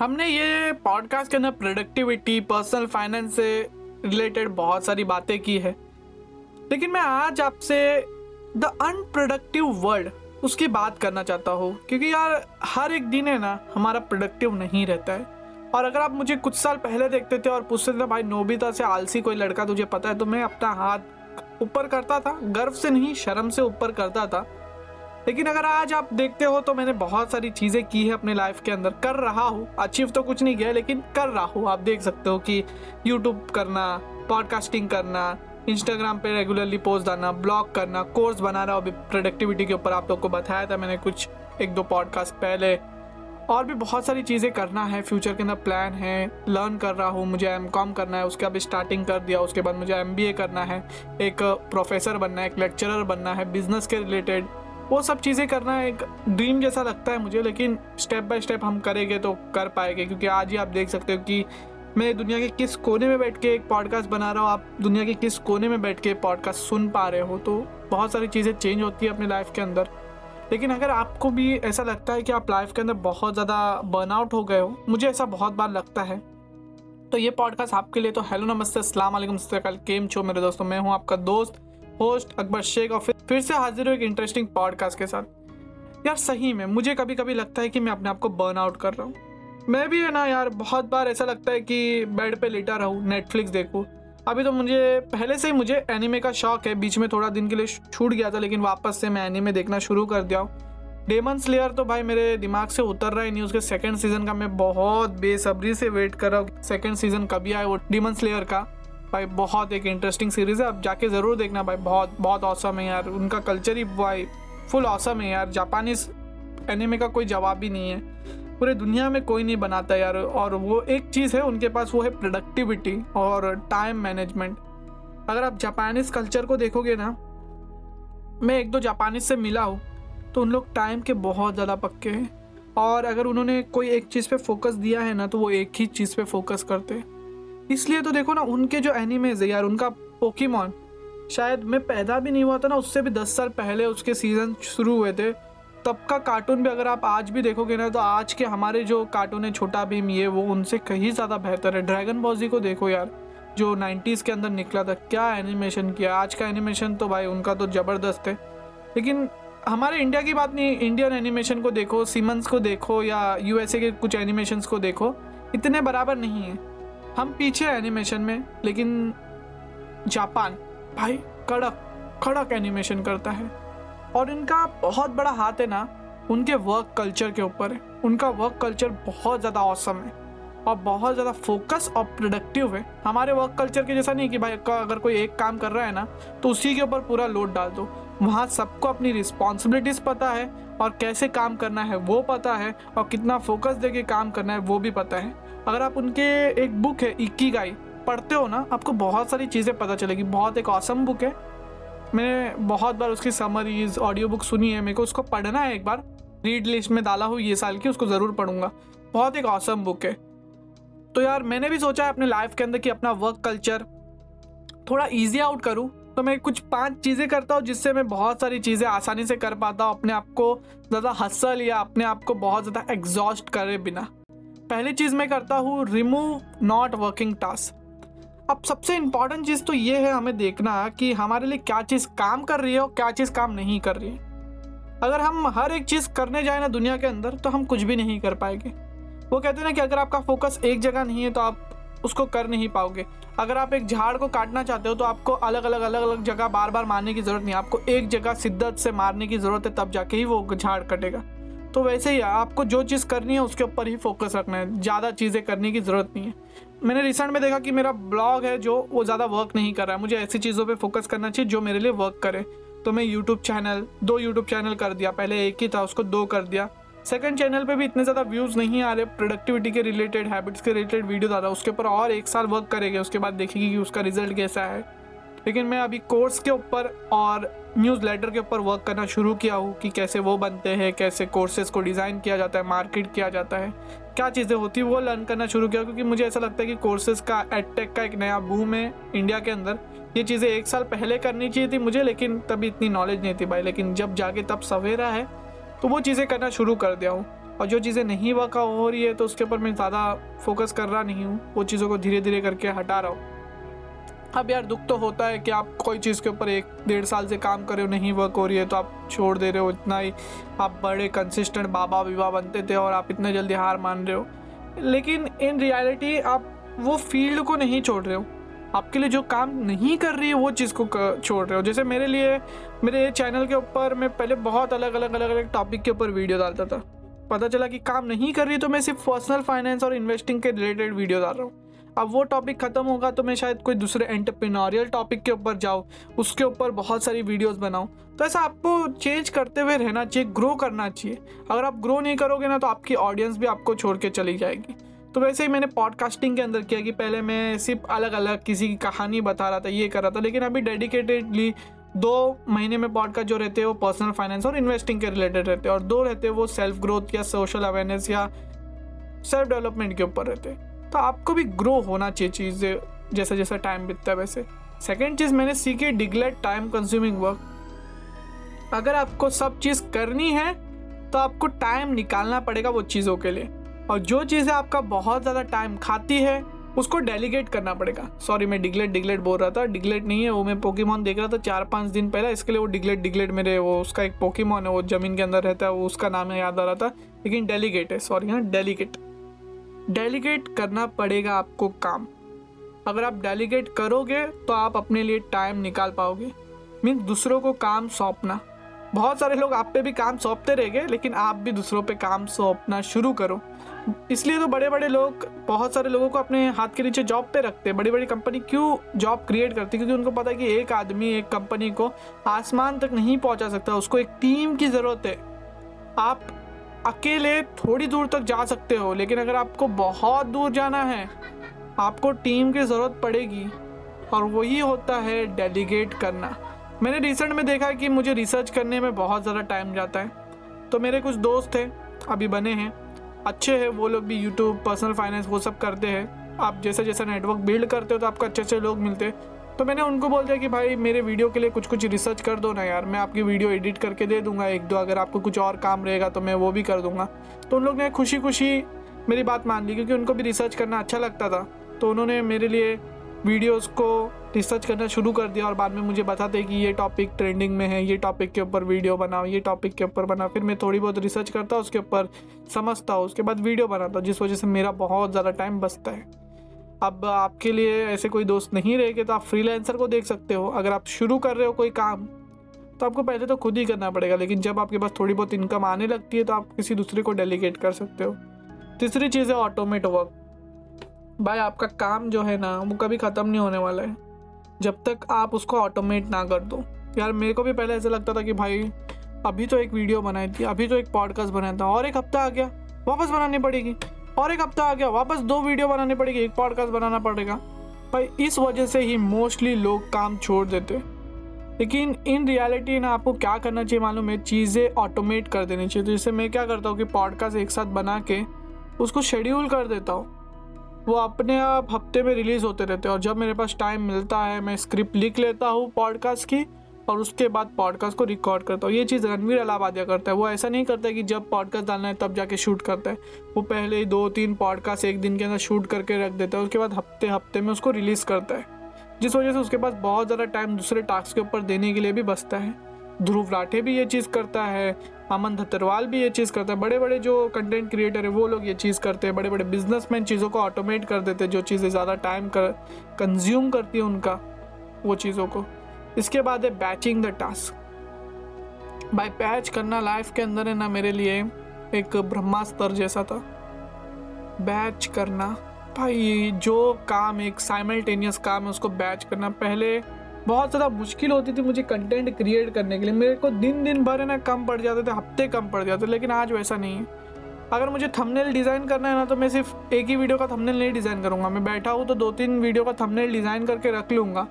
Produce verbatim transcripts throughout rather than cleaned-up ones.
हमने ये पॉडकास्ट के अंदर प्रोडक्टिविटी, पर्सनल फाइनेंस से रिलेटेड बहुत सारी बातें की है, लेकिन मैं आज आपसे द अनप्रोडक्टिव वर्ल्ड उसकी बात करना चाहता हूँ, क्योंकि यार हर एक दिन है ना हमारा प्रोडक्टिव नहीं रहता है। और अगर आप मुझे कुछ साल पहले देखते थे और पूछते थे भाई नोबिता से आलसी कोई लड़का तुझे पता है, तो मैं अपना हाथ ऊपर करता था, गर्व से नहीं शर्म से ऊपर करता था। लेकिन अगर आज आप देखते हो तो मैंने बहुत सारी चीज़ें की है अपने लाइफ के अंदर, कर रहा हूँ, अचीव तो कुछ नहीं किया लेकिन कर रहा हूँ। आप देख सकते हो कि यूट्यूब करना, पॉडकास्टिंग करना, इंस्टाग्राम पे रेगुलरली पोस्ट डालना, ब्लॉग करना, कोर्स बनाना, और भी प्रोडक्टिविटी के ऊपर आप लोग को बताया था मैंने कुछ एक दो पॉडकास्ट पहले, और भी बहुत सारी चीज़ें करना है, फ्यूचर के अंदर प्लान है, लर्न कर रहा हूँ, मुझे एम कॉम करना है, उसके अब स्टार्टिंग कर दिया, उसके बाद मुझे एम बी ए करना है, एक प्रोफेसर बनना है, एक लेक्चरर बनना है, बिजनेस के रिलेटेड वो सब चीज़ें करना है। एक ड्रीम जैसा लगता है मुझे, लेकिन स्टेप बाय स्टेप हम करेंगे तो कर पाएंगे, क्योंकि आज ही आप देख सकते हो कि मैं दुनिया के किस कोने में बैठ के एक पॉडकास्ट बना रहा हूँ, आप दुनिया के किस कोने में बैठ के पॉडकास्ट सुन पा रहे हो। तो बहुत सारी चीज़ें चेंज होती है अपनी लाइफ के अंदर। लेकिन अगर आपको भी ऐसा लगता है कि आप लाइफ के अंदर बहुत ज़्यादा बर्नआउट हो गए हो, मुझे ऐसा बहुत बार लगता है, तो ये पॉडकास्ट आपके लिए। तो हेलो, नमस्ते, अस्सलाम वालेकुम, सत्याकाल, केम छो मेरे दोस्तों। मैं हूँ आपका दोस्त होस्ट अकबर शेख, और फिर से हाजिर हूँ एक इंटरेस्टिंग पॉडकास्ट के साथ। यार सही में मुझे कभी कभी लगता है कि मैं अपने आप को बर्न आउट कर रहा हूँ। मैं भी है ना यार, बहुत बार ऐसा लगता है कि बेड पे लेटा रहूँ, नेटफ्लिक्स देखूँ। अभी तो मुझे पहले से ही मुझे एनीमे का शौक है, बीच में थोड़ा दिन के लिए छूट गया था, लेकिन वापस से मैं एनीमे देखना शुरू कर दिया हूँ। डेमन स्लेयर तो भाई मेरे दिमाग से उतर रहा ही नहीं, उसके सेकेंड सीज़न का मैं बहुत बेसब्री से वेट कर रहा हूँ, सेकेंड सीज़न कभी आए वो डेमन स्लेयर का। भाई बहुत एक इंटरेस्टिंग सीरीज़ है, आप जाके ज़रूर देखना भाई, बहुत बहुत ऑसम है यार, उनका कल्चर ही भाई फुल ऑसम है यार। जापानीज एनिमे का कोई जवाब ही नहीं है, पूरे दुनिया में कोई नहीं बनाता यार, और वो एक चीज़ है उनके पास, वो है प्रोडक्टिविटी और टाइम मैनेजमेंट। अगर आप जापानीज कल्चर को देखोगे ना, मैं एक दो जापानीज से मिला हूँ, तो उन लोग टाइम के बहुत ज़्यादा पक्के हैं, और अगर उन्होंने कोई एक चीज़ पर फोकस दिया है ना तो वो एक ही चीज़ पर फोकस करते हैं। इसलिए तो देखो ना उनके जो एनिमेज है यार, उनका पोकेमॉन शायद मैं पैदा भी नहीं हुआ था ना, उससे भी दस साल पहले उसके सीज़न शुरू हुए थे, तब का कार्टून भी अगर आप आज भी देखोगे ना तो आज के हमारे जो कार्टून है, छोटा भीम ये वो, उनसे कहीं ज़्यादा बेहतर है। ड्रैगन बॉल जी को देखो यार, जो नाइन्टीज़ के अंदर निकला था, क्या एनिमेशन किया, आज का एनिमेशन तो भाई उनका तो ज़बरदस्त है। लेकिन हमारे इंडिया की बात नहीं, इंडियन एनिमेशन को देखो, सीमंस को देखो, या यूएसए के कुछ एनिमेशंस को देखो, इतने बराबर नहीं है, हम पीछे एनिमेशन में। लेकिन जापान भाई कड़क कड़क एनिमेशन करता है, और इनका बहुत बड़ा हाथ है ना उनके वर्क कल्चर के ऊपर है। उनका वर्क कल्चर बहुत ज़्यादा ऑसम है और बहुत ज़्यादा फोकस और प्रोडक्टिव है। हमारे वर्क कल्चर के जैसा नहीं कि भाई अगर कोई एक काम कर रहा है ना तो उसी के ऊपर पूरा लोड डाल दो। वहाँ सबको अपनी रिस्पॉन्सिबिलिटीज़ पता है, और कैसे काम करना है वो पता है, और कितना फोकस दे के काम करना है वो भी पता है। अगर आप उनके एक बुक है इकिगाई पढ़ते हो ना, आपको बहुत सारी चीज़ें पता चलेगी। बहुत एक ऑसम बुक है, मैंने बहुत बार उसकी समरीज ऑडियो बुक सुनी है, मेरे को उसको पढ़ना है, एक बार रीड लिस्ट में डाला हूँ ये साल की, उसको ज़रूर पढ़ूंगा, बहुत एक ऑसम बुक है। तो यार मैंने भी सोचा है अपने लाइफ के अंदर कि अपना वर्क कल्चर थोड़ा ईजी आउट करूँ, तो मैं कुछ पांच चीज़ें करता हूँ जिससे मैं बहुत सारी चीज़ें आसानी से कर पाता हूँ, अपने आप को ज़्यादा हसल या अपने आप को बहुत ज़्यादा एग्जॉस्ट करे बिना। पहली चीज़ मैं करता हूँ रिमूव नॉट वर्किंग टास्क। अब सबसे इम्पॉर्टेंट चीज़ तो ये है, हमें देखना कि हमारे लिए क्या चीज़ काम कर रही है और क्या चीज़ काम नहीं कर रही है। अगर हम हर एक चीज़ करने जाए ना दुनिया के अंदर तो हम कुछ भी नहीं कर पाएंगे। वो कहते हैं ना कि अगर आपका फोकस एक जगह नहीं है तो आप उसको कर नहीं पाओगे। अगर आप एक झाड़ को काटना चाहते हो तो आपको अलग अलग अलग अलग जगह बार बार मारने की ज़रूरत नहीं है, आपको एक जगह शिद्दत से मारने की ज़रूरत है, तब जाके ही वो झाड़ कटेगा। तो वैसे ही आपको जो चीज़ करनी है उसके ऊपर ही फोकस रखना है, ज़्यादा चीज़ें करने की ज़रूरत नहीं है। मैंने रिसेंट में देखा कि मेरा ब्लॉग है जो वो ज़्यादा वर्क नहीं कर रहा है, मुझे ऐसी चीज़ों पर फोकस करना चाहिए जो मेरे लिए वर्क करे। तो मैं यूट्यूब चैनल, दो यूट्यूब चैनल कर दिया, पहले एक ही था उसको दो कर दिया। सेकंड चैनल पे भी इतने ज़्यादा व्यूज़ नहीं आ रहे, प्रोडक्टिविटी के रिलेटेड, हैबिट्स के रिलेटेड वीडियो डाला, उसके ऊपर और एक साल वर्क करेंगे, उसके बाद देखेंगे कि उसका रिजल्ट कैसा है। लेकिन मैं अभी कोर्स के ऊपर और न्यूज़लेटर के ऊपर वर्क करना शुरू किया हूँ कि कैसे वो बनते हैं, कैसे कोर्सेज़ को डिज़ाइन किया जाता है, मार्केट किया जाता है, क्या चीज़ें होती है, वो लर्न करना शुरू किया, क्योंकि मुझे ऐसा लगता है कि कोर्सेज़ का, एडटेक का एक नया बूम है इंडिया के अंदर। ये चीज़ें एक साल पहले करनी चाहिए थी मुझे, लेकिन तभी इतनी नॉलेज नहीं थी भाई, लेकिन जब जाके तब सवेरा है, तो वो चीज़ें करना शुरू कर दिया हूँ। और जो चीज़ें नहीं वर्क हो रही है तो उसके ऊपर मैं ज़्यादा फोकस कर रहा नहीं हूँ, वो चीज़ों को धीरे धीरे करके हटा रहा हूँ। अब यार दुख तो होता है कि आप कोई चीज़ के ऊपर एक डेढ़ साल से काम कर रहे हो, नहीं वर्क हो रही है तो आप छोड़ दे रहे हो। इतना ही आप बड़े कंसिस्टेंट बाबा विवा बनते थे और आप इतने जल्दी हार मान रहे हो, लेकिन इन रियलिटी आप वो फील्ड को नहीं छोड़ रहे हो, आपके लिए जो काम नहीं कर रही है वो चीज़ को छोड़ रहे हो। जैसे मेरे लिए, मेरे चैनल के ऊपर मैं पहले बहुत अलग अलग अलग अलग टॉपिक के ऊपर वीडियो डालता था, पता चला कि काम नहीं कर रही तो मैं सिर्फ पर्सनल फाइनेंस और इन्वेस्टिंग के रिलेटेड वीडियो डाल रहा हूँ। अब वो टॉपिक ख़त्म होगा तो मैं शायद कोई दूसरे एंटरप्रेन्योरियल टॉपिक के ऊपर जाऊँ, उसके ऊपर बहुत सारी वीडियोस बनाऊं। तो ऐसा आपको चेंज करते हुए रहना चाहिए, ग्रो करना चाहिए। अगर आप ग्रो नहीं करोगे ना तो आपकी ऑडियंस भी आपको छोड़ के चली जाएगी। तो वैसे ही मैंने पॉडकास्टिंग के अंदर किया कि पहले मैं सिर्फ अलग अलग किसी की कहानी बता रहा था, ये कर रहा था, लेकिन अभी डेडिकेटेडली दो महीने में पॉडकास्ट जो रहते हैं वो पर्सनल फाइनेंस और इन्वेस्टिंग के रिलेटेड रहते हैं, और दो रहते हैं वो सेल्फ ग्रोथ या सोशल अवेयरनेस या सेल्फ डेवलपमेंट के ऊपर रहते हैं। तो आपको भी ग्रो होना चाहिए चीज़ें जैसा जैसा टाइम बीतता है। वैसे सेकंड चीज़ मैंने सीखी, डिग्लेट टाइम कंज्यूमिंग वर्क। अगर आपको सब चीज़ करनी है तो आपको टाइम निकालना पड़ेगा वो चीज़ों के लिए, और जो चीज़ें आपका बहुत ज़्यादा टाइम खाती है उसको डेलीगेट करना पड़ेगा। सॉरी मैं डिग्लेट डिग्लेट बोल रहा था, डिग्लेट नहीं है वो, मैं पोकेमॉन देख रहा था चार पाँच दिन पहले, इसके लिए वो डिग्लेट डिग्लेट मेरे वो उसका एक पोकेमॉन है वो ज़मीन के अंदर रहता है, वो उसका नाम याद आ रहा था, लेकिन डेलीगेट है, सॉरी हाँ डेलीगेट। डेलीगेट करना पड़ेगा आपको काम। अगर आप डेलीगेट करोगे तो आप अपने लिए टाइम निकाल पाओगे। मीन्स दूसरों को काम सौंपना। बहुत सारे लोग आप पे भी काम सौंपते रह गए, लेकिन आप भी दूसरों पे काम सौंपना शुरू करो। इसलिए तो बड़े बड़े लोग बहुत सारे लोगों को अपने हाथ के नीचे जॉब पे रखते हैं। बड़ी बड़ी कंपनी क्यों जॉब क्रिएट करती है? क्योंकि उनको पता है कि एक आदमी एक कंपनी को आसमान तक नहीं पहुँचा सकता, उसको एक टीम की ज़रूरत है। आप अकेले थोड़ी दूर तक जा सकते हो, लेकिन अगर आपको बहुत दूर जाना है आपको टीम की ज़रूरत पड़ेगी, और वही होता है डेलीगेट करना। मैंने रिसेंट में देखा कि मुझे रिसर्च करने में बहुत ज़्यादा टाइम जाता है, तो मेरे कुछ दोस्त हैं अभी बने हैं, अच्छे हैं, वो लोग भी यूट्यूब पर्सनल फाइनेंस वो सब करते हैं। आप जैसे जैसे नेटवर्क बिल्ड करते हो तो आपको अच्छे अच्छे लोग मिलते हैं। तो मैंने उनको बोल दिया कि भाई मेरे वीडियो के लिए कुछ कुछ रिसर्च कर दो ना यार, मैं आपकी वीडियो एडिट करके दे दूंगा एक दो, अगर आपको कुछ और काम रहेगा तो मैं वो भी कर दूंगा। तो उन लोग ने खुशी खुशी मेरी बात मान ली, क्योंकि उनको भी रिसर्च करना अच्छा लगता था। तो उन्होंने मेरे लिए वीडियोस को रिसर्च करना शुरू कर दिया, और बाद में मुझे बताते कि ये टॉपिक ट्रेंडिंग में है, ये टॉपिक के ऊपर वीडियो बनाओ, ये टॉपिक के ऊपर बनाओ। फिर मैं थोड़ी बहुत रिसर्च करता हूँ, उसके ऊपर समझता हूँ, उसके बाद वीडियो बनाता हूँ, जिस वजह से मेरा बहुत ज़्यादा टाइम बचता है। अब आपके लिए ऐसे कोई दोस्त नहीं रहेंगे तो आप फ्रीलांसर को देख सकते हो। अगर आप शुरू कर रहे हो कोई काम तो आपको पहले तो खुद ही करना पड़ेगा, लेकिन जब आपके पास थोड़ी बहुत इनकम आने लगती है तो आप किसी दूसरे को डेलीगेट कर सकते हो। तीसरी चीज़ है ऑटोमेट वर्क। भाई आपका काम जो है ना वो कभी ख़त्म नहीं होने वाला है जब तक आप उसको ऑटोमेट ना कर दो। यार मेरे को भी पहले ऐसा लगता था कि भाई अभी तो एक वीडियो बनाई थी, अभी तो एक पॉडकास्ट बनाया था, और एक हफ्ता आ गया वापस बनानी पड़ेगी, और एक हफ्ता आ गया वापस दो वीडियो बनाने पड़ेगी, एक पॉडकास्ट बनाना पड़ेगा। भाई इस वजह से ही मोस्टली लोग काम छोड़ देते, लेकिन इन रियलिटी ना आपको क्या करना चाहिए मालूम है, चीज़ें ऑटोमेट कर देनी चाहिए। तो जैसे मैं क्या करता हूँ कि पॉडकास्ट एक साथ बना के उसको शेड्यूल कर देता हूँ, वो अपने आप हफ्ते में रिलीज़ होते रहते हैं, और जब मेरे पास टाइम मिलता है मैं स्क्रिप्ट लिख लेता हूँ पॉडकास्ट की, और उसके बाद पॉडकास्ट को रिकॉर्ड करता हूँ। ये चीज़ रणवीर अलाबादिया करता है। वो ऐसा नहीं करता है कि जब पॉडकास्ट डालना है तब जाके शूट करता है, वो पहले ही दो तीन पॉडकास्ट एक दिन के अंदर शूट करके रख देता है, उसके बाद हफ्ते हफ्ते में उसको रिलीज़ करता है, जिस वजह से उसके पास बहुत ज़्यादा टाइम दूसरे टास्क के ऊपर देने के लिए भी बचता है। ध्रुव राठे भी ये चीज़ करता है, अमन धत्तरवाल भी ये चीज़ करता है, बड़े बड़े जो कंटेंट क्रिएटर है वो लोग ये चीज़ करते हैं, बड़े बड़े बिजनेसमैन चीज़ों को ऑटोमेट कर देते हैं, जो चीज़ें ज़्यादा टाइम कंज्यूम करती है उनका वो चीज़ों को। इसके बाद है batching the task. By batch करना लाइफ के अंदर है ना मेरे लिए एक ब्रह्मास्त्र जैसा था। बैच करना भाई, जो काम एक साइमल्टेनियस काम है उसको बैच करना पहले बहुत ज़्यादा मुश्किल होती थी मुझे कंटेंट क्रिएट करने के लिए। मेरे को दिन दिन भर है ना कम पड़ जाते थे, हफ्ते कम पड़ जाते, लेकिन आज वैसा नहीं है। अगर मुझे थंबनेल डिज़ाइन करना है ना तो मैं सिर्फ एक ही वीडियो का थंबनेल नहीं डिज़ाइन करूँगा, मैं बैठा हूँ तो दो तीन वीडियो का थंबनेल डिज़ाइन करके रख लूँगा,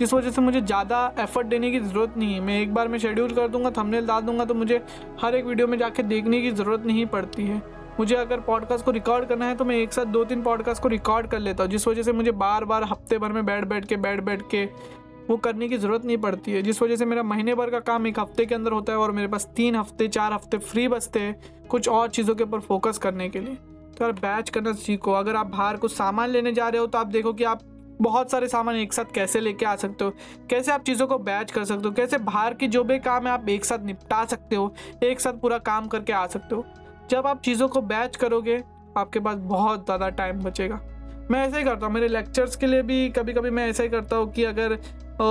जिस वजह से मुझे ज़्यादा एफर्ट देने की ज़रूरत नहीं है। मैं एक बार में शेड्यूल कर दूंगा, थंबनेल डाल दूंगा, तो मुझे हर एक वीडियो में जाके देखने की ज़रूरत नहीं पड़ती है। मुझे अगर पॉडकास्ट को रिकॉर्ड करना है तो मैं एक साथ दो तीन पॉडकास्ट को रिकॉर्ड कर लेता हूँ, जिस वजह से मुझे बार बार हफ्ते भर में बैठ बैठ के बैठ बैठ के वो करने की ज़रूरत नहीं पड़ती है, जिस वजह से मेरा महीने भर का काम एक हफ्ते के अंदर होता है और मेरे पास तीन हफ्ते चार हफ्ते फ्री बचते हैं कुछ और चीज़ों के ऊपर फोकस करने के लिए। तो यार बैच करना सीखो। अगर आप बाहर कुछ सामान लेने जा रहे हो तो आप देखो कि आप बहुत सारे सामान एक साथ कैसे लेके आ सकते हो, कैसे आप चीज़ों को बैच कर सकते हो, कैसे बाहर की जो भी काम है आप एक साथ निपटा सकते हो, एक साथ पूरा काम करके आ सकते हो। जब आप चीज़ों को बैच करोगे आपके पास बहुत ज़्यादा टाइम बचेगा। मैं ऐसे ही करता हूँ, मेरे लेक्चर्स के लिए भी कभी कभी मैं ऐसा ही करता हूँ कि अगर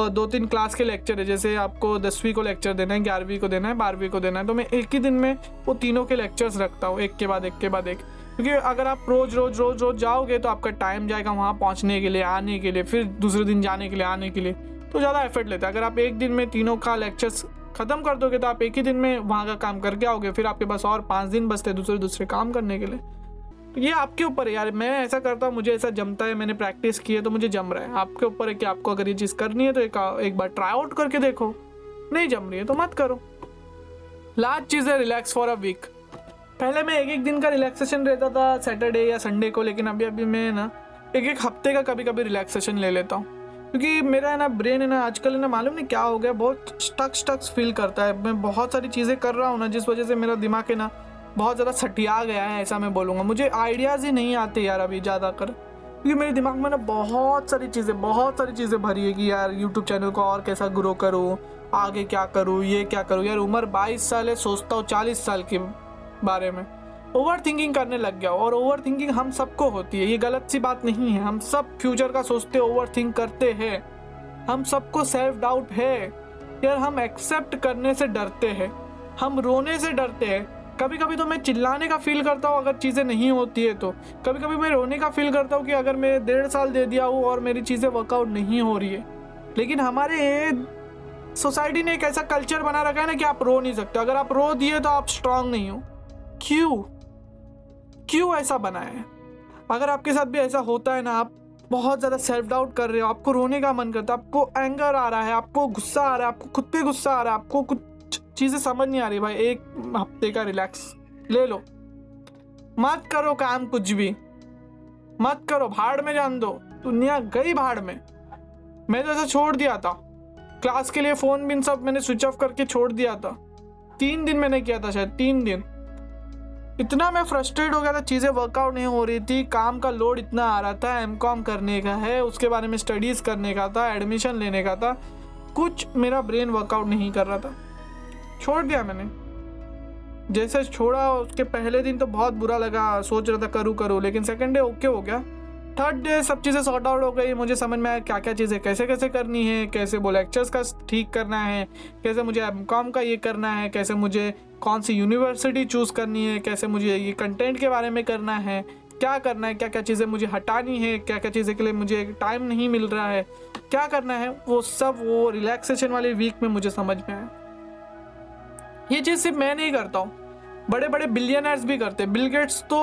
दो तीन क्लास के लेक्चर है, जैसे आपको दसवीं को लेक्चर देना है, ग्यारहवीं को देना है, बारहवीं को देना है, तो मैं एक ही दिन में वो तीनों के लेक्चर्स रखता हूँ एक के बाद एक के बाद एक। क्योंकि अगर आप रोज़ रोज़ रोज़ रोज़ जाओगे तो आपका टाइम जाएगा वहाँ पहुँचने के लिए, आने के लिए, फिर दूसरे दिन जाने के लिए, आने के लिए, तो ज़्यादा एफर्ट लेता है। अगर आप एक दिन में तीनों का लेक्चर्स ख़त्म कर दोगे तो आप एक ही दिन में वहाँ का काम करके आओगे, फिर आपके पास और पाँच दिन बचते हैं दूसरे दूसरे काम करने के लिए। तो ये आपके ऊपर है यार, मैं ऐसा करता हूँ, मुझे ऐसा जमता है, मैंने प्रैक्टिस की है तो मुझे जम रहा है। आपके ऊपर है कि आपको अगर ये चीज़ करनी है तो एक, एक बार ट्राई आउट करके देखो, नहीं जम रही है तो मत करो। लास्ट चीज़ है रिलैक्स फॉर अ वीक। पहले मैं एक एक दिन का रिलैक्सेशन रहता था सैटरडे या संडे को, लेकिन अभी अभी मैं ना एक एक हफ्ते का कभी कभी रिलैक्सेशन ले लेता हूँ, क्योंकि मेरा है ना ब्रेन है ना आजकल है ना मालूम नहीं क्या हो गया, बहुत स्टक स्टक फील करता है। मैं बहुत सारी चीज़ें कर रहा हूँ ना जिस वजह से मेरा दिमाग है ना बहुत ज़्यादा सटिया गया है, ऐसा मैं बोलूँगा। मुझे आइडियाज़ ही नहीं आते यार अभी ज़्यादा कर, क्योंकि मेरे दिमाग में ना बहुत सारी चीज़ें बहुत सारी चीज़ें भरी है कि यार यूट्यूब चैनल को और कैसा ग्रो करूँ, आगे क्या करूँ, ये क्या करूँ। यार उम्र बाईस साल है, सोचता हूँ चालीस साल के बारे में, ओवर थिंकिंग करने लग गया। और ओवर थिंकिंग हम सबको होती है, ये गलत सी बात नहीं है, हम सब फ्यूचर का सोचते ओवर थिंक करते हैं, हम सबको सेल्फ डाउट है यार। हम एक्सेप्ट करने से डरते हैं, हम रोने से डरते हैं, कभी कभी तो मैं चिल्लाने का फील करता हूँ अगर चीज़ें नहीं होती है तो, कभी कभी मैं रोने का फील करता हूँ कि अगर मैं डेढ़ साल दे दिया हूँ और मेरी चीज़ें वर्कआउट नहीं हो रही है। लेकिन हमारे सोसाइटी ने एक ऐसा कल्चर बना रखा है ना कि आप रो नहीं सकते, अगर आप रो दिए तो आप स्ट्रांग नहीं हो। क्यों क्यों ऐसा बना है? अगर आपके साथ भी ऐसा होता है ना, आप बहुत ज़्यादा सेल्फ डाउट कर रहे हो, आपको रोने का मन करता है, आपको एंगर आ रहा है, आपको गुस्सा आ रहा है, आपको खुद पे गुस्सा आ रहा है, आपको कुछ चीज़ें समझ नहीं आ रही, भाई एक हफ्ते का रिलैक्स ले लो, मत करो काम कुछ भी मत करो, भाड़ में जान दो, दुनिया गई भाड़ में। मैं तो ऐसा छोड़ दिया था, क्लास के लिए फ़ोन भी सब मैंने स्विच ऑफ करके छोड़ दिया था, तीन दिन मैंने किया था शायद, तीन दिन इतना मैं फ्रस्ट्रेट हो गया था, चीज़ें वर्कआउट नहीं हो रही थी, काम का लोड इतना आ रहा था, एम कॉम करने का है, उसके बारे में स्टडीज़ करने का था, एडमिशन लेने का था, कुछ मेरा ब्रेन वर्कआउट नहीं कर रहा था, छोड़ दिया मैंने। जैसे छोड़ा उसके पहले दिन तो बहुत बुरा लगा, सोच रहा था करूँ करूँ, लेकिन सेकेंड डे ओके हो गया, थर्ड डे सब चीज़ें सॉर्ट आउट हो गई, मुझे समझ में आया क्या क्या चीज़ें कैसे कैसे करनी है, कैसे वो लेक्चर्स का ठीक करना है, कैसे मुझे एम कॉम का ये करना है, कैसे मुझे कौन सी यूनिवर्सिटी चूज़ करनी है, कैसे मुझे ये कंटेंट के बारे में करना है, क्या करना है, क्या क्या चीज़ें मुझे हटानी है, क्या क्या चीज़ें के लिए मुझे टाइम नहीं मिल रहा है, क्या करना है, वो सब वो रिलैक्सेशन वाले वीक में मुझे समझ में आया। ये चीज़ सिर्फ मैं नहीं करता हूँ, बड़े बड़े बिलियनर्स भी करते। बिल गेट्स तो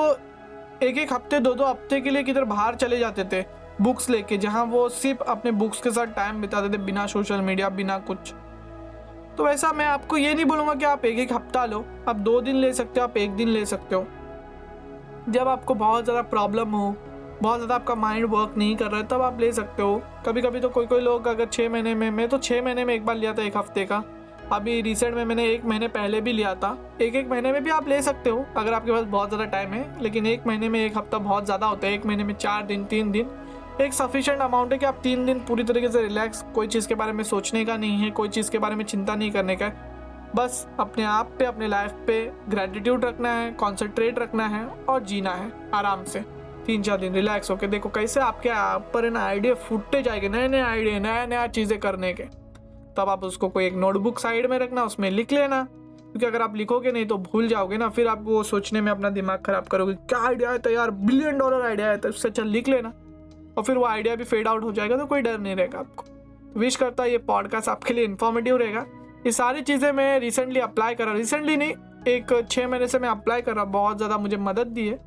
एक एक हफ्ते दो दो हफ्ते के लिए किधर बाहर चले जाते थे बुक्स लेके, जहाँ वो सिर्फ अपने बुक्स के साथ टाइम बिताते थे, बिना सोशल मीडिया बिना कुछ। तो वैसा मैं आपको ये नहीं बोलूँगा कि आप एक एक हफ्ता लो, आप दो दिन ले सकते हो, आप एक दिन ले सकते हो। जब आपको बहुत ज़्यादा प्रॉब्लम हो, बहुत ज़्यादा आपका माइंड वर्क नहीं कर रहा है, तब आप ले सकते हो। कभी कभी तो कोई कोई लोग अगर छः महीने में, मैं तो छः महीने में एक बार लिया था एक हफ्ते का, अभी रिसेंट में मैंने एक महीने पहले भी लिया था। एक एक महीने में भी आप ले सकते हो अगर आपके पास बहुत ज़्यादा टाइम है, लेकिन एक महीने में एक हफ्ता बहुत ज़्यादा होता है। एक महीने में चार दिन तीन दिन एक सफिशेंट अमाउंट है कि आप तीन दिन पूरी तरीके से रिलैक्स, कोई चीज़ के बारे में सोचने का नहीं है, कोई चीज़ के बारे में चिंता नहीं करने का है, बस अपने आप पे अपने लाइफ पे ग्रैटिट्यूड रखना है, कॉन्सेंट्रेट रखना है और जीना है आराम से। तीन चार दिन रिलैक्स होकर देखो कैसे आपके आप पर ना आइडिया फूटते जाएंगे, नए नए आइडिया, नया नया चीज़ें करने के। तब आप उसको कोई एक नोटबुक साइड में रखना, उसमें लिख लेना, क्योंकि अगर आप लिखोगे नहीं तो भूल जाओगे ना, फिर आप वो सोचने में अपना दिमाग ख़राब करोगे, क्या आइडिया आया था यार, बिलियन डॉलर आइडिया आया था, उससे अच्छा लिख लेना और फिर वो आइडिया भी फेड आउट हो जाएगा, तो कोई डर नहीं रहेगा आपको। विश करता है ये पॉडकास्ट आपके लिए इन्फॉर्मेटिव रहेगा। ये सारी चीज़ें मैं रिसेंटली अप्लाई कर रहा, रिसेंटली नहीं एक छः महीने से मैं अप्लाई कर रहा, बहुत ज़्यादा मुझे मदद दी है,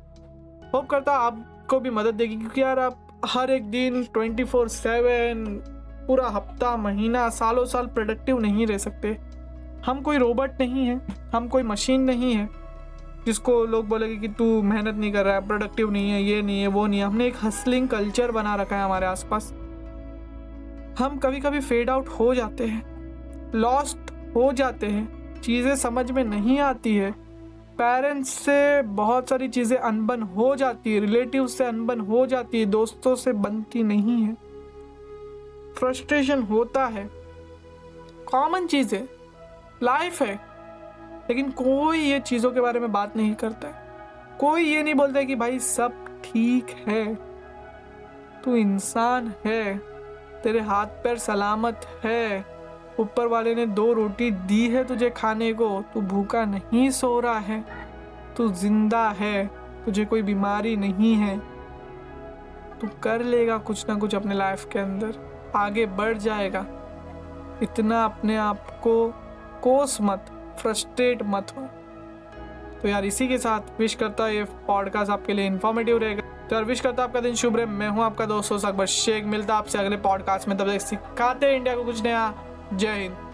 होप करता है आपको भी मदद देगी। क्योंकि यार आप हर एक दिन ट्वेंटी फोर सेवन पूरा हफ्ता महीना सालों साल प्रोडक्टिव नहीं रह सकते। हम कोई रोबोट नहीं है, हम कोई मशीन नहीं है जिसको लोग बोलेंगे कि तू मेहनत नहीं कर रहा है, प्रोडक्टिव नहीं है, ये नहीं है, वो नहीं है। हमने एक हसलिंग कल्चर बना रखा है हमारे आसपास, हम कभी कभी फेड आउट हो जाते हैं, लॉस्ट हो जाते हैं, चीज़ें समझ में नहीं आती है, पेरेंट्स से बहुत सारी चीज़ें अनबन हो जाती है, रिलेटिव से अनबन हो जाती है, दोस्तों से बनती नहीं है, फ्रस्ट्रेशन होता है, कॉमन चीज़ें, लाइफ है। लेकिन कोई ये चीज़ों के बारे में बात नहीं करता है, कोई ये नहीं बोलता है कि भाई सब ठीक है, तू इंसान है, तेरे हाथ पैर सलामत है, ऊपर वाले ने दो रोटी दी है तुझे खाने को, तू भूखा नहीं सो रहा है, तू जिंदा है, तुझे कोई बीमारी नहीं है, तू कर लेगा कुछ ना कुछ अपने लाइफ के अंदर, आगे बढ़ जाएगा। इतना अपने आप को कोस मत, फ्रस्ट्रेट मत हो। तो यार इसी के साथ विश करता है ये पॉडकास्ट आपके लिए इन्फॉर्मेटिव रहेगा। तो यार विश करता है आपका दिन शुभ रहे। मैं हूँ आपका दोस्त अकबर शेख, मिलता है आपसे अगले पॉडकास्ट में, तब तक सिखाते हैं इंडिया को कुछ नया। जय हिंद।